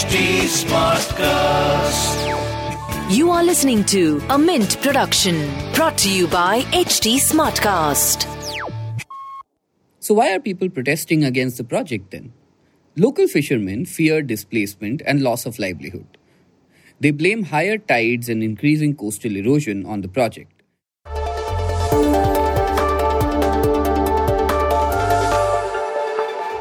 HT Smartcast. You are listening to a Mint production brought to you by HT Smartcast. So why are people protesting against the project then? Local fishermen fear displacement and loss of livelihood. They blame higher tides and increasing coastal erosion on the project.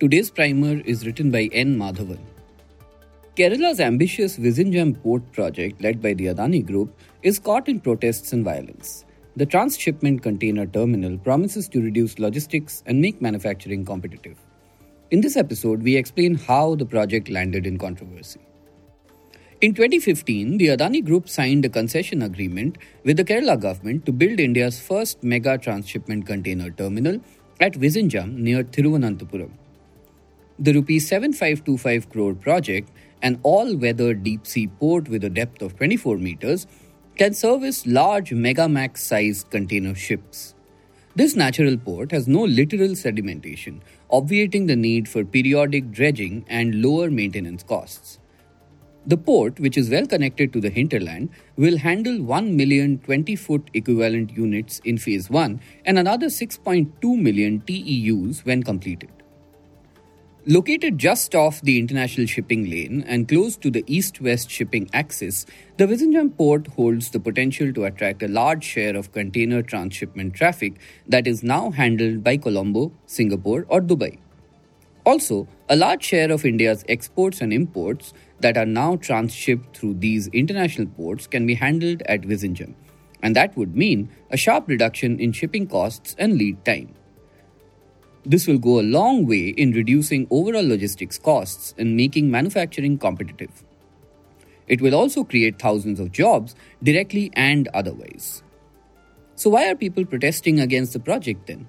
Today's primer is written by N. Madhavan. Kerala's ambitious Vizhinjam port project led by the Adani Group is caught in protests and violence. The transshipment container terminal promises to reduce logistics and make manufacturing competitive. In this episode, we explain how the project landed in controversy. In 2015, the Adani Group signed a concession agreement with the Kerala government to build India's first mega transshipment container terminal at Vizhinjam near Thiruvananthapuram. The Rs 7525 crore project, an all-weather deep-sea port with a depth of 24 meters, can service large Megamax-sized container ships. This natural port has no littoral sedimentation, obviating the need for periodic dredging and lower maintenance costs. The port, which is well connected to the hinterland, will handle 1 million 20-foot equivalent units in Phase 1 and another 6.2 million TEUs when completed. Located just off the international shipping lane and close to the east-west shipping axis, the Vizhinjam port holds the potential to attract a large share of container transshipment traffic that is now handled by Colombo, Singapore or Dubai. Also, a large share of India's exports and imports that are now transshipped through these international ports can be handled at Vizhinjam, and that would mean a sharp reduction in shipping costs and lead time. This will go a long way in reducing overall logistics costs and making manufacturing competitive. It will also create thousands of jobs, directly and otherwise. So why are people protesting against the project then?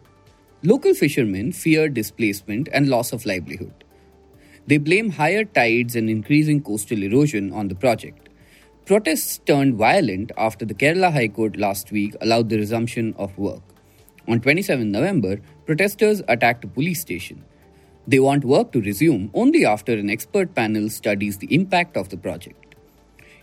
Local fishermen fear displacement and loss of livelihood. They blame higher tides and increasing coastal erosion on the project. Protests turned violent after the Kerala High Court last week allowed the resumption of work. On 27 November, protesters attacked a police station. They want work to resume only after an expert panel studies the impact of the project.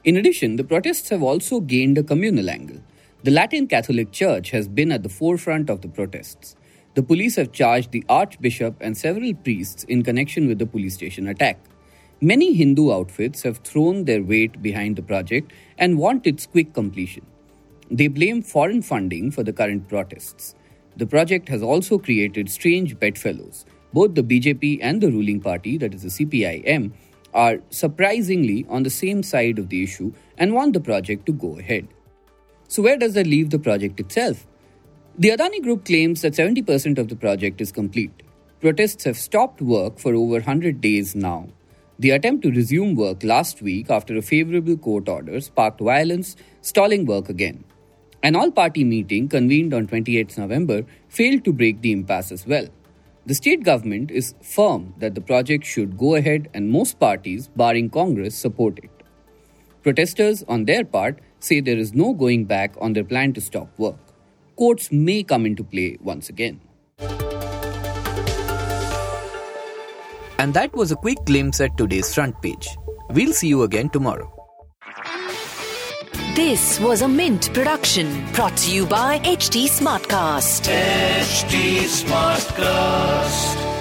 In addition, the protests have also gained a communal angle. The Latin Catholic Church has been at the forefront of the protests. The police have charged the Archbishop and several priests in connection with the police station attack. Many Hindu outfits have thrown their weight behind the project and want its quick completion. They blame foreign funding for the current protests. The project has also created strange bedfellows. Both the BJP and the ruling party, that is the CPIM, are surprisingly on the same side of the issue and want the project to go ahead. So where does that leave the project itself? The Adani Group claims that 70% of the project is complete. Protests have stopped work for over 100 days now. The attempt to resume work last week after a favourable court order sparked violence, stalling work again. An all-party meeting convened on 28 November failed to break the impasse as well. The state government is firm that the project should go ahead and most parties, barring Congress, support it. Protesters, on their part, say there is no going back on their plan to stop work. Courts may come into play once again. And that was a quick glimpse at today's front page. We'll see you again tomorrow. This was a Mint production brought to you by HT Smartcast. HT Smartcast.